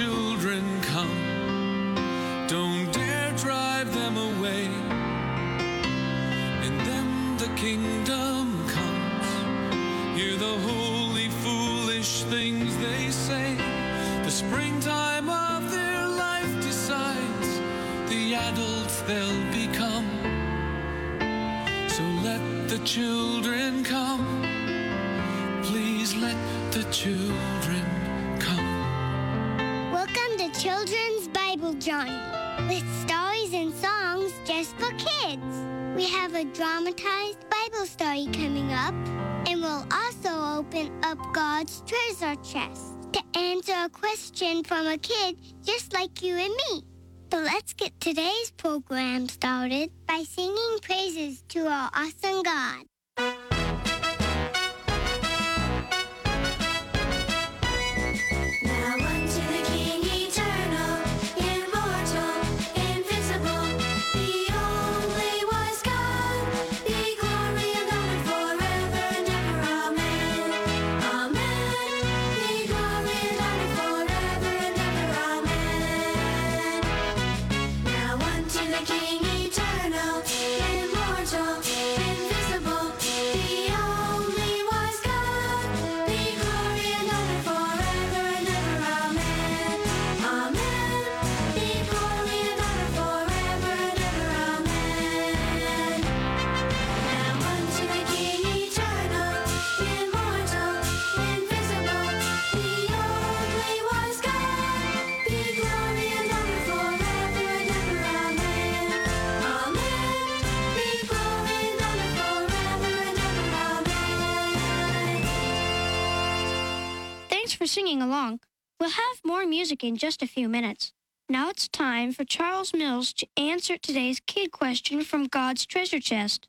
children come, don't dare drive them away. And then the kingdom comes, hear the holy foolish things they say. The springtime of their life decides the adults they'll become. So let the children come, please let the children come. Welcome to Children's Bible Journey, with stories and songs just for kids. We have a dramatized Bible story coming up, and we'll also open up God's treasure chest to answer a question from a kid just like you and me. So let's get today's program started by singing praises to our awesome God. Now unto the King eternal, immortal, invincible, the only wise God, be glory and honor forever and ever, amen. Amen, be glory and honor forever and ever, amen. Now unto the King eternal, immortal, invincible, the only wise God, be glory and honor forever and ever, amen. Amen, be glory and honor forever and ever, amen. Now unto the King eternal, immortal, invisible, the only wise God, be glory and honor forever and ever, amen. Amen, be glory and honor forever and ever, amen. Thanks for singing along. We'll have more music in just a few minutes. Now it's time for Charles Mills to answer today's kid question from God's treasure chest.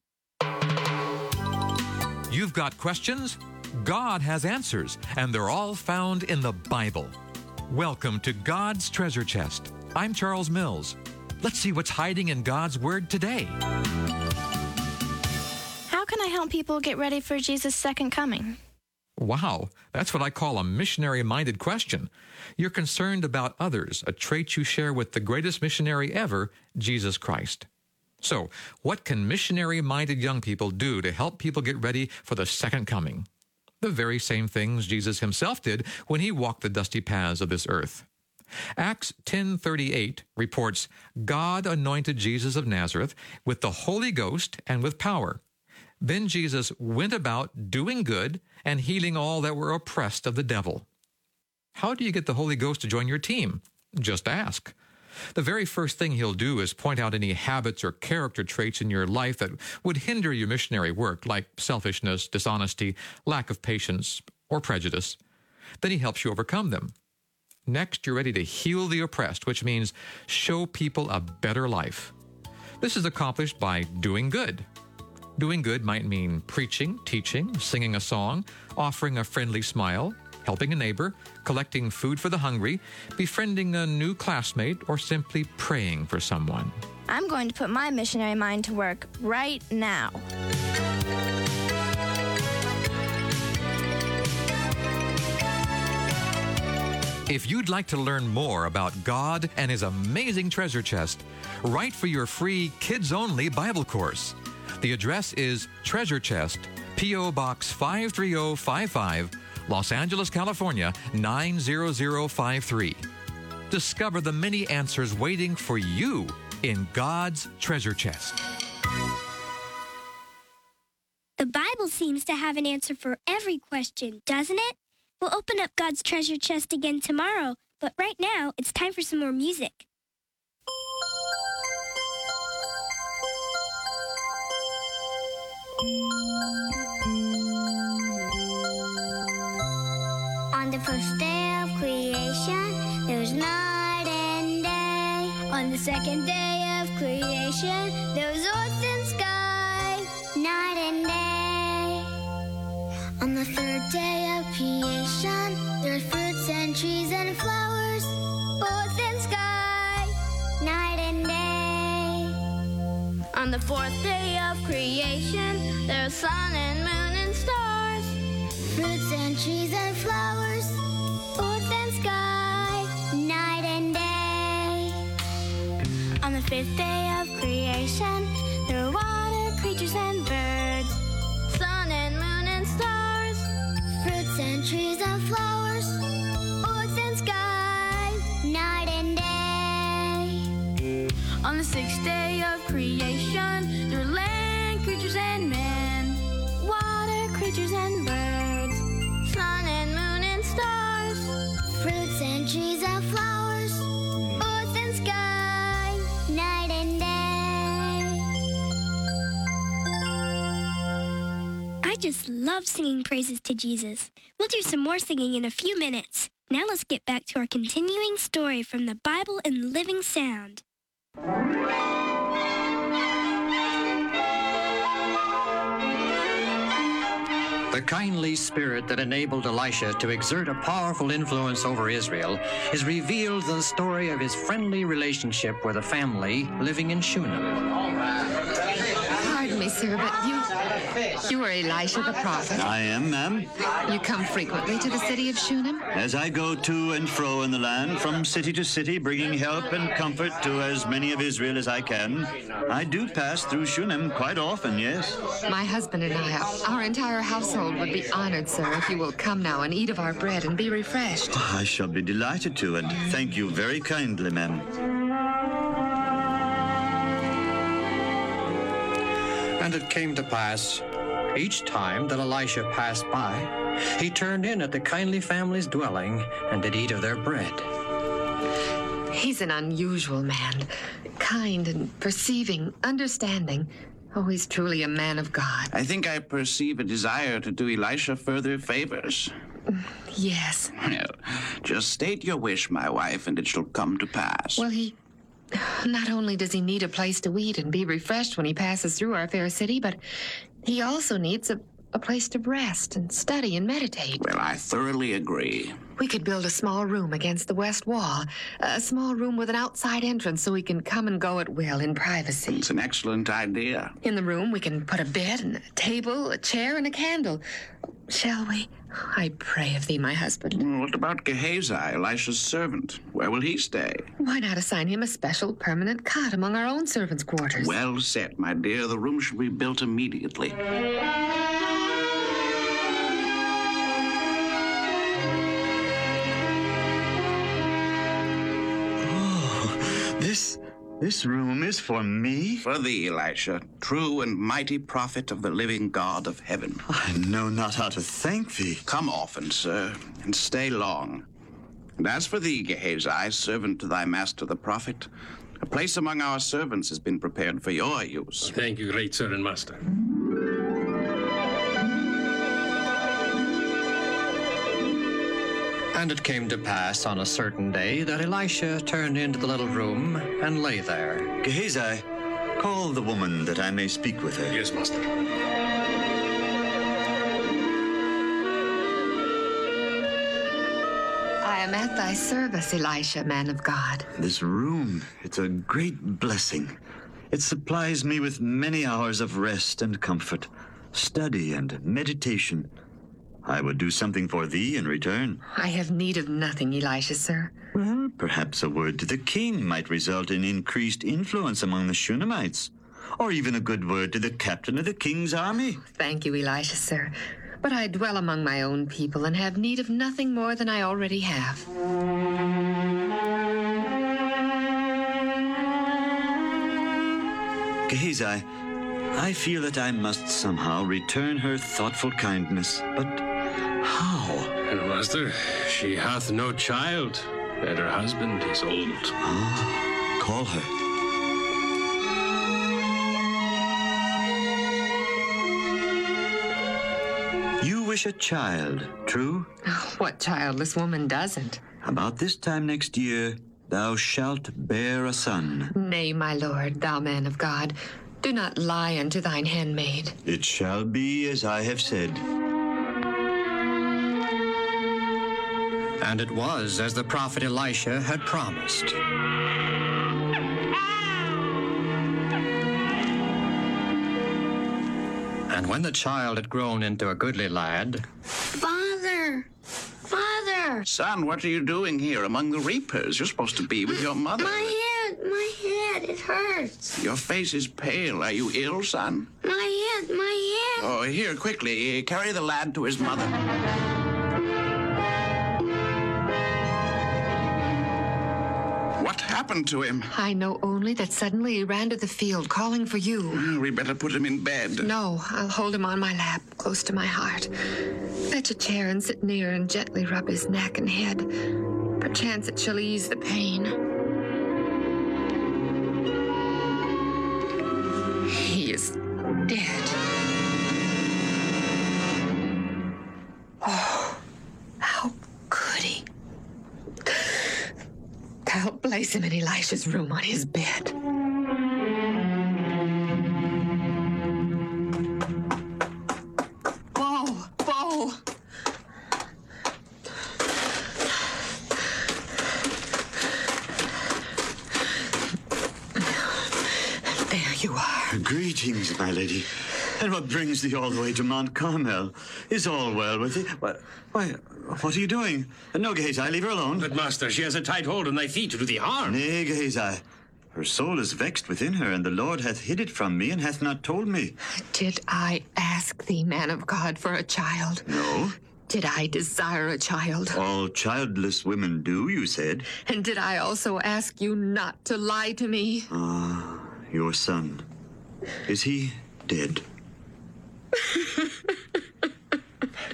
You've got questions? God has answers, and they're all found in the Bible. Welcome to God's Treasure Chest. I'm Charles Mills. Let's see what's hiding in God's Word today. How can I help people get ready for Jesus' second coming? Wow, that's what I call a missionary-minded question. You're concerned about others, a trait you share with the greatest missionary ever, Jesus Christ. So, what can missionary-minded young people do to help people get ready for the second coming? The very same things Jesus himself did when he walked the dusty paths of this earth. Acts 10:38 reports, God anointed Jesus of Nazareth with the Holy Ghost and with power. Then Jesus went about doing good and healing all that were oppressed of the devil. How do you get the Holy Ghost to join your team? Just ask. The very first thing he'll do is point out any habits or character traits in your life that would hinder your missionary work, like selfishness, dishonesty, lack of patience, or prejudice. Then he helps you overcome them. Next, you're ready to heal the oppressed, which means show people a better life. This is accomplished by doing good. Doing good might mean preaching, teaching, singing a song, offering a friendly smile, helping a neighbor, collecting food for the hungry, befriending a new classmate, or simply praying for someone. I'm going to put my missionary mind to work right now. If you'd like to learn more about God and His amazing treasure chest, write for your free kids-only Bible course. The address is Treasure Chest, P.O. Box 53055, Los Angeles, California, 90053. Discover the many answers waiting for you in God's treasure chest. The Bible seems to have an answer for every question, doesn't it? We'll open up God's treasure chest again tomorrow, but right now it's time for some more music. On the first day of creation, there was night and day. On the second day of creation, there was earth and sky. Night and day. On the third day of creation, there were fruits and trees and flowers. Earth and sky. Night and day. On the fourth day of creation, there was sun and moon and stars. Fruits and trees and flowers, earth and sky, night. fifth day of creation, there were water, creatures, and birds, sun and moon and stars, fruits and trees and flowers, oceans and sky, night and day. On the sixth day of creation, there were land, creatures, and men, water, creatures, and birds, sun and moon and stars, fruits and trees and flowers, oceans and sky. I just love singing praises to Jesus. We'll do some more singing in a few minutes. Now let's get back to our continuing story from the Bible in Living Sound. The kindly spirit that enabled Elisha to exert a powerful influence over Israel is revealed in the story of his friendly relationship with a family living in Shunem. Me, sir, but you are Elisha the prophet. I am, ma'am. You come frequently to the city of Shunem? As I go to and fro in the land, from city to city, bringing help and comfort to as many of Israel as I can, I do pass through Shunem quite often, yes. My husband and I, our entire household would be honored, sir, if you will come now and eat of our bread and be refreshed. Oh, I shall be delighted to, and thank you very kindly, ma'am. And it came to pass, each time that Elisha passed by, he turned in at the kindly family's dwelling and did eat of their bread. He's an unusual man, kind and perceiving, understanding. Oh, he's truly a man of God. I think I perceive a desire to do Elisha further favors. Yes. Well, just state your wish, my wife, and it shall come to pass. Well, not only does he need a place to eat and be refreshed when he passes through our fair city, but he also needs a place to rest and study and meditate. Well, I thoroughly agree. We could build a small room against the west wall, a small room with an outside entrance so he can come and go at will in privacy. It's an excellent idea. In the room, we can put a bed and a table, a chair, and a candle. Shall we? I pray of thee, my husband. What about Gehazi, Elisha's servant? Where will he stay? Why not assign him a special permanent cot among our own servants' quarters? Well said, my dear. The room should be built immediately. Oh, this room is for me? For thee, Elisha, true and mighty prophet of the living God of heaven. I know not how to thank thee. Come often, sir, and stay long. And as for thee, Gehazi, servant to thy master the prophet, a place among our servants has been prepared for your use. Thank you, great sir and master. And it came to pass on a certain day that Elisha turned into the little room and lay there. Gehazi, call the woman that I may speak with her. Yes, master. I am at thy service, Elisha, man of God. This room, it's a great blessing. It supplies me with many hours of rest and comfort, study and meditation. I would do something for thee in return. I have need of nothing, Elisha, sir. Well, perhaps a word to the king might result in increased influence among the Shunamites, or even a good word to the captain of the king's army. Oh, thank you, Elisha, sir. But I dwell among my own people and have need of nothing more than I already have. Gehazi, I feel that I must somehow return her thoughtful kindness, but how? And master, she hath no child, and her husband is old. Ah, call her. You wish a child, true? Oh, what childless woman doesn't? About this time next year, thou shalt bear a son. Nay, my lord, thou man of God, do not lie unto thine handmaid. It shall be as I have said. And it was as the prophet Elisha had promised. And when the child had grown into a goodly lad... Father! Father! Son, what are you doing here among the reapers? You're supposed to be with your mother. My hand! hurt my head. It hurts. Your face is pale. Are you ill, son? My head. Oh, here, quickly. Carry the lad to his mother. What happened to him? I know only that suddenly he ran to the field, calling for you. Well, we better put him in bed. No, I'll hold him on my lap, close to my heart. Fetch a chair and sit near and gently rub his neck and head. Perchance it shall ease the pain. He is dead. Oh, how could he? I'll place him in Elisha's room on his bed. Bo! There you are. Greetings, my lady. And what brings thee all the way to Mount Carmel? Is all well with thee? Why, what are you doing? No, Gehazi, leave her alone. But, master, she has a tight hold on thy feet to do thee harm. Nay, Gehazi, her soul is vexed within her, and the Lord hath hid it from me, and hath not told me. Did I ask thee, man of God, for a child? No. Did I desire a child? All childless women do, you said. And did I also ask you not to lie to me? Ah, your son. Is he dead?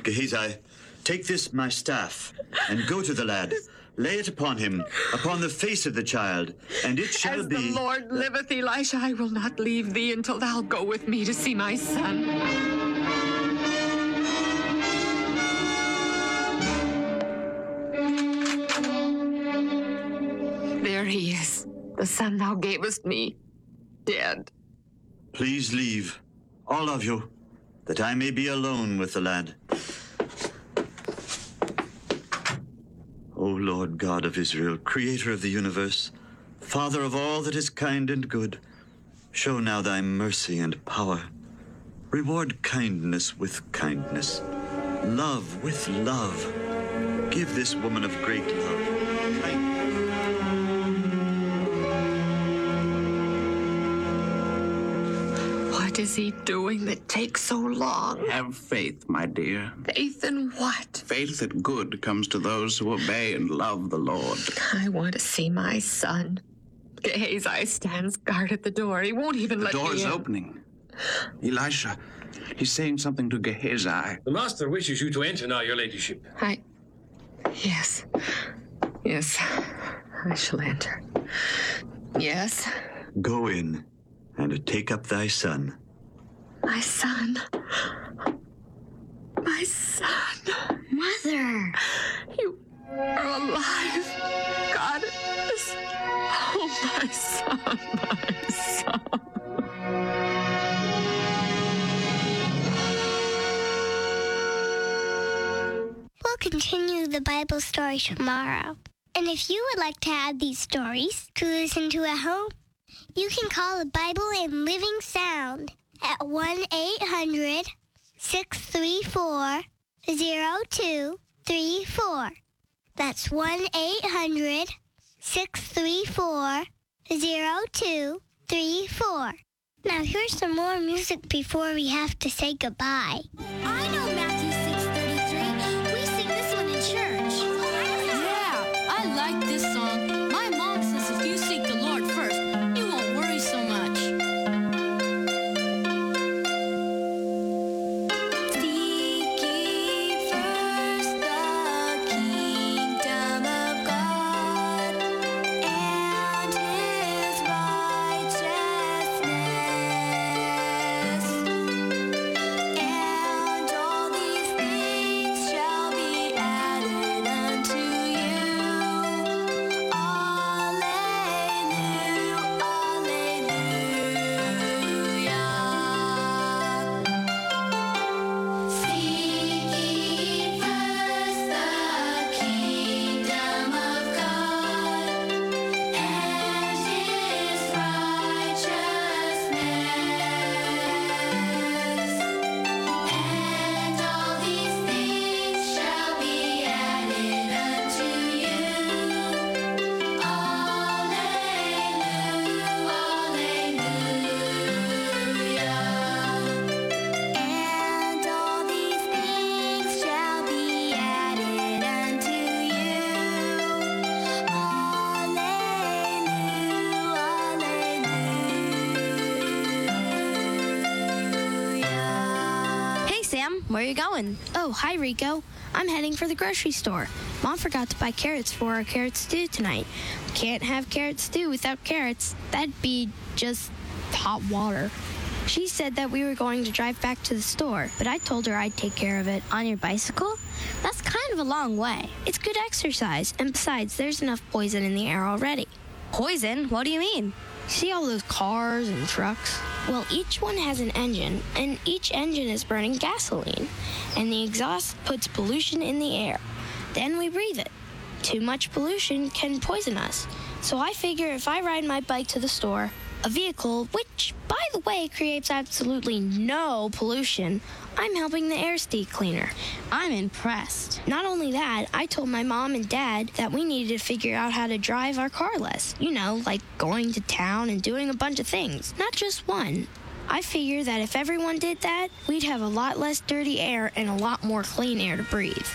Gehazi, take this, my staff, and go to the lad. Lay it upon him, upon the face of the child, and it shall be... As the Lord liveth, Elisha, I will not leave thee until thou go with me to see my son. There he is, the son thou gavest me, dead. Please leave, all of you, that I may be alone with the lad. O Lord God of Israel, creator of the universe, father of all that is kind and good, show now thy mercy and power. Reward kindness with kindness, love with love. Give this woman of great love. What is he doing that takes so long? Have faith, my dear. Faith in what? Faith that good comes to those who obey and love the Lord. I want to see my son. Gehazi stands guard at the door. He won't even let me in. The door is opening. Elisha, he's saying something to Gehazi. The master wishes you to enter now, your ladyship. Yes. I shall enter. Yes? Go in and take up thy son. My son. My son. Mother. You are alive. God is... Oh, my son, my son. We'll continue the Bible story tomorrow. And if you would like to add these stories to listen to at home, you can call the Bible in Living Sound at 1-800-634-0234. That's 1-800-634-0234. Now here's some more music before we have to say goodbye. I know Matthew 6:33. We sing this one in church. Yeah, I like this song. My mom says if you seek the Lord first, Sam, where are you going? Oh, hi, Rico. I'm heading for the grocery store. Mom forgot to buy carrots for our carrot stew tonight. Can't have carrot stew without carrots. That'd be just hot water. She said that we were going to drive back to the store, but I told her I'd take care of it. On your bicycle? That's kind of a long way. It's good exercise, and besides, there's enough poison in the air already. Poison? What do you mean? See all those cars and trucks? Well, each one has an engine, and each engine is burning gasoline, and the exhaust puts pollution in the air. Then we breathe it. Too much pollution can poison us, so I figure if I ride my bike to the store, a vehicle, which, by the way, creates absolutely no pollution, I'm helping the air stay cleaner. I'm impressed. Not only that, I told my mom and dad that we needed to figure out how to drive our car less. You know, like going to town and doing a bunch of things, not just one. I figure that if everyone did that, we'd have a lot less dirty air and a lot more clean air to breathe.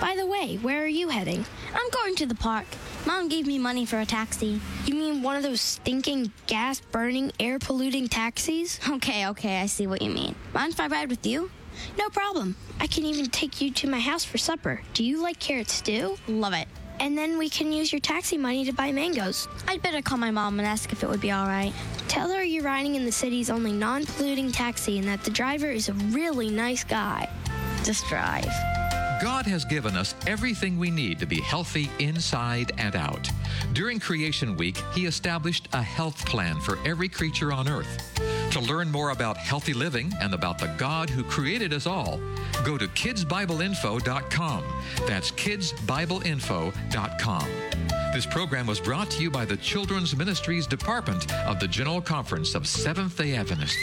By the way, where are you heading? I'm going to the park. Mom gave me money for a taxi. You mean one of those stinking, gas-burning, air-polluting taxis? Okay, I see what you mean. Mind if I ride with you? No problem. I can even take you to my house for supper. Do you like carrot stew? Love it. And then we can use your taxi money to buy mangoes. I'd better call my mom and ask if it would be all right. Tell her you're riding in the city's only non-polluting taxi and that the driver is a really nice guy. Just drive. God has given us everything we need to be healthy inside and out. During Creation Week, He established a health plan for every creature on earth. To learn more about healthy living and about the God who created us all, go to kidsbibleinfo.com. That's kidsbibleinfo.com. This program was brought to you by the Children's Ministries Department of the General Conference of Seventh-day Adventists.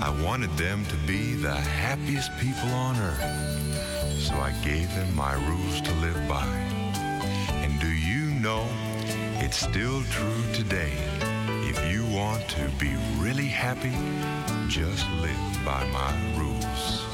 I wanted them to be the happiest people on earth, so I gave them my rules to live by. And do you know, it's still true today. If you want to be really happy, just live by my rules.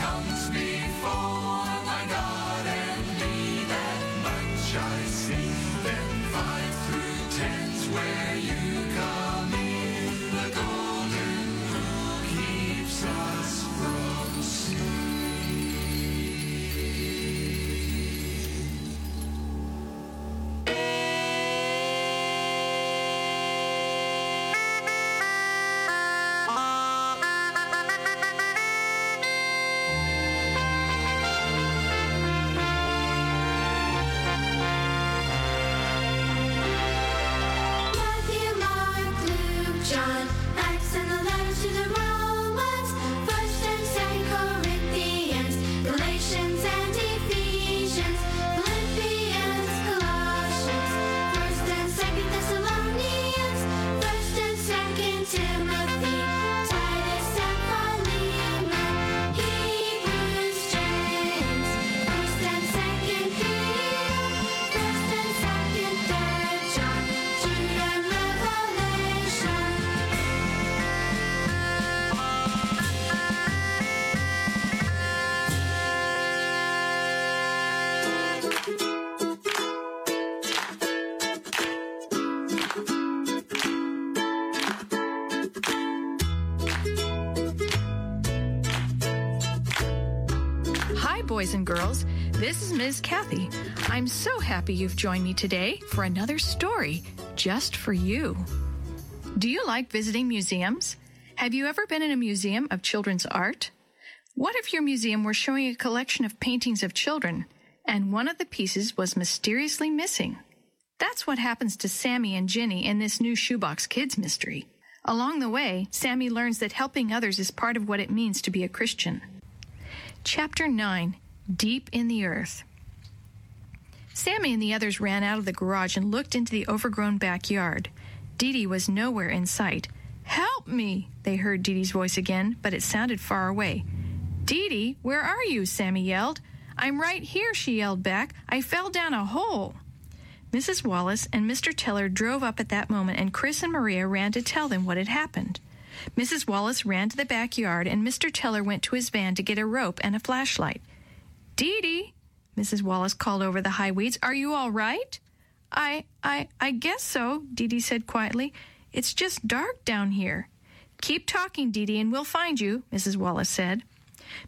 Comes before my God and me, that much boys and girls. This is Ms. Kathy. I'm so happy you've joined me today for another story just for you. Do you like visiting museums? Have you ever been in a museum of children's art? What if your museum were showing a collection of paintings of children, and one of the pieces was mysteriously missing? That's what happens to Sammy and Jenny in this new Shoebox Kids mystery. Along the way, Sammy learns that helping others is part of what it means to be a Christian. Chapter 9, Deep in the Earth. Sammy and the others ran out of the garage and looked into the overgrown backyard. Dee Dee was nowhere in sight. "Help me!" they heard Dee Dee's voice again, but it sounded far away. "Dee Dee, where are you?" Sammy yelled. "I'm right here," she yelled back. "I fell down a hole." Mrs. Wallace and Mr. Teller drove up at that moment, and Chris and Maria ran to tell them what had happened. Mrs. Wallace ran to the backyard, and Mr. Teller went to his van to get a rope and a flashlight. "Dee Dee," Mrs. Wallace called over the high weeds, "are you all right?" I guess so," Dee Dee said quietly. "It's just dark down here." "Keep talking, Dee Dee, and we'll find you," Mrs. Wallace said.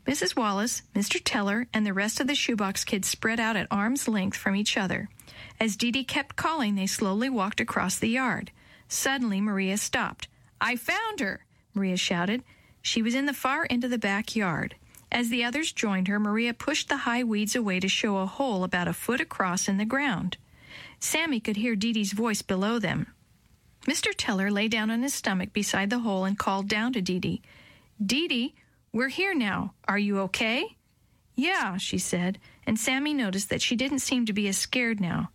Mrs. Wallace, Mr. Teller, and the rest of the Shoebox Kids spread out at arm's length from each other. As Dee Dee kept calling, they slowly walked across the yard. Suddenly, Maria stopped. "I found her!" Maria shouted. She was in the far end of the backyard. As the others joined her, Maria pushed the high weeds away to show a hole about a foot across in the ground. Sammy could hear Dee Dee's voice below them. Mr. Teller lay down on his stomach beside the hole and called down to Dee Dee. "Dee Dee, we're here now. Are you okay?" "Yeah," she said, and Sammy noticed that she didn't seem to be as scared now.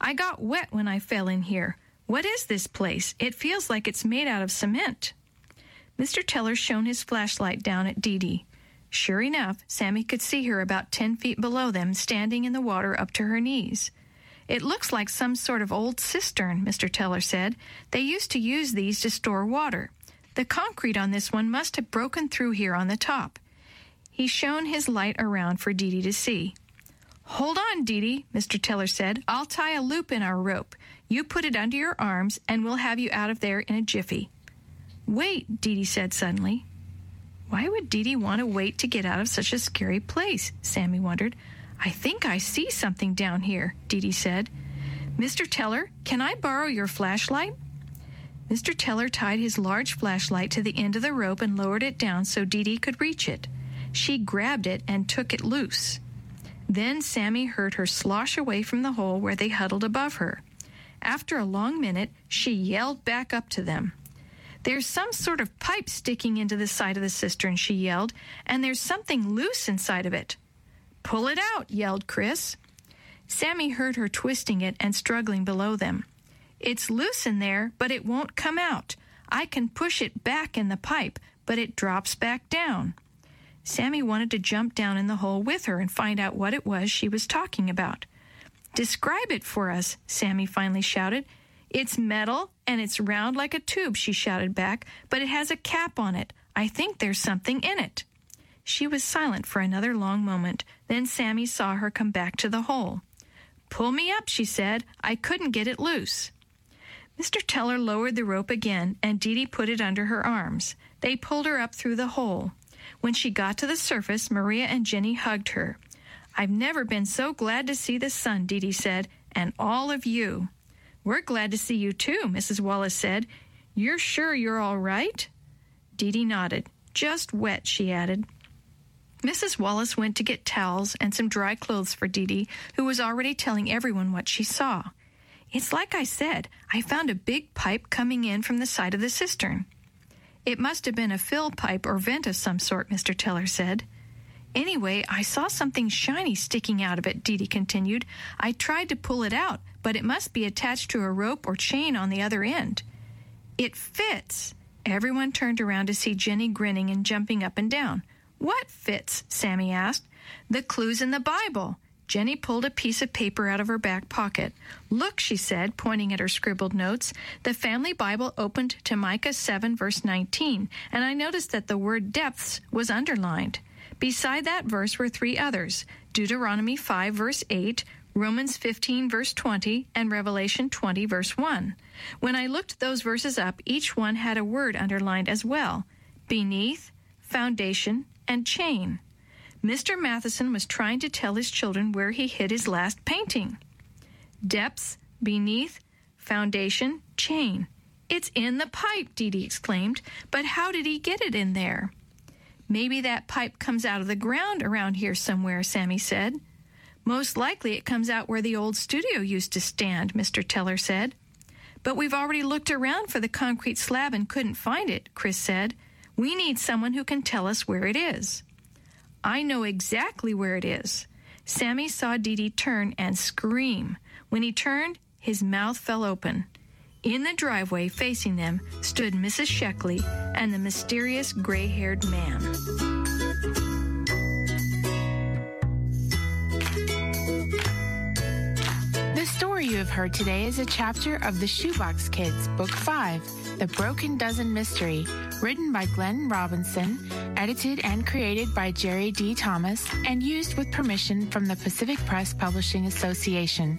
"I got wet when I fell in here. What is this place? It feels like it's made out of cement." Mr. Teller shone his flashlight down at Dee Dee. Sure enough, Sammy could see her about 10 feet below them, standing in the water up to her knees. "It looks like some sort of old cistern," Mr. Teller said. "They used to use these to store water. The concrete on this one must have broken through here on the top." He shone his light around for Dee Dee to see. "Hold on, Dee Dee," Mr. Teller said. "I'll tie a loop in our rope. You put it under your arms, and we'll have you out of there in a jiffy." "Wait," Dee Dee said suddenly. Why would Dee Dee want to wait to get out of such a scary place? Sammy wondered. "I think I see something down here," Dee Dee said. "Mr. Teller, can I borrow your flashlight?" Mr. Teller tied his large flashlight to the end of the rope and lowered it down so Dee Dee could reach it. She grabbed it and took it loose. Then Sammy heard her slosh away from the hole where they huddled above her. After a long minute, she yelled back up to them. "There's some sort of pipe sticking into the side of the cistern," she yelled, "and there's something loose inside of it." "Pull it out," yelled Chris. Sammy heard her twisting it and struggling below them. "It's loose in there, but it won't come out. I can push it back in the pipe, but it drops back down." Sammy wanted to jump down in the hole with her and find out what it was she was talking about. "Describe it for us," Sammy finally shouted. "It's metal, and it's round like a tube," she shouted back, "but it has a cap on it. I think there's something in it." She was silent for another long moment. Then Sammy saw her come back to the hole. "Pull me up," she said. "I couldn't get it loose." Mr. Teller lowered the rope again, and Dee Dee put it under her arms. They pulled her up through the hole. When she got to the surface, Maria and Jenny hugged her. "I've never been so glad to see the sun," Dee Dee said, "and all of you." "We're glad to see you too," Mrs. Wallace said. "You're sure you're all right?" Dee Dee nodded. "Just wet," she added. Mrs. Wallace went to get towels and some dry clothes for Dee Dee, who was already telling everyone what she saw. "It's like I said, I found a big pipe coming in from the side of the cistern." "It must have been a fill pipe or vent of some sort," Mr. Teller said. "Anyway, I saw something shiny sticking out of it," Dee Dee continued. "I tried to pull it out, but it must be attached to a rope or chain on the other end." "It fits!" Everyone turned around to see Jenny grinning and jumping up and down. "What fits?" Sammy asked. "The clues in the Bible." Jenny pulled a piece of paper out of her back pocket. "Look," she said, pointing at her scribbled notes. "The family Bible opened to Micah 7, verse 19, and I noticed that the word depths was underlined. Beside that verse were three others, Deuteronomy 5, verse 8, Romans 15, verse 20, and Revelation 20, verse 1. When I looked those verses up, each one had a word underlined as well, beneath, foundation, and chain. Mr. Matheson was trying to tell his children where he hid his last painting. Depths, beneath, foundation, chain. It's in the pipe, Dee Dee exclaimed. But how did he get it in there? Maybe that pipe comes out of the ground around here somewhere, Sammy said. Most likely it comes out where the old studio used to stand, Mr. Teller said. But we've already looked around for the concrete slab and couldn't find it, Chris said. We need someone who can tell us where it is. I know exactly where it is. Sammy saw Dee Dee turn and scream. When he turned, his mouth fell open. In the driveway facing them stood Mrs. Sheckley and the mysterious gray-haired man. The story you have heard today is a chapter of the Shoebox Kids, Book 5, The Broken Dozen Mystery, written by Glenn Robinson, edited and created by Jerry D. Thomas, and used with permission from the Pacific Press Publishing Association.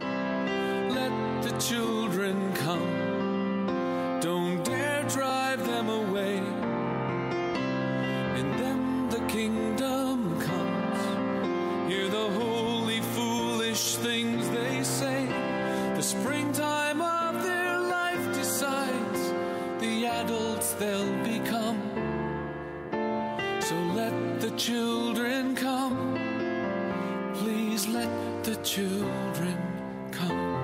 Let the children come. Don't dare drive them away. And then the kingdom comes. Hear the holy, foolish things they say. The springtime of their life decides the adults they'll become. So let the children come. Please let the children come.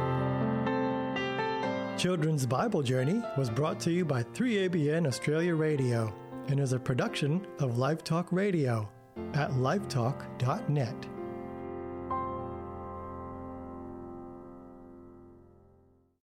Children's Bible Journey was brought to you by 3ABN Australia Radio and is a production of LifeTalk Radio at LifeTalk.net.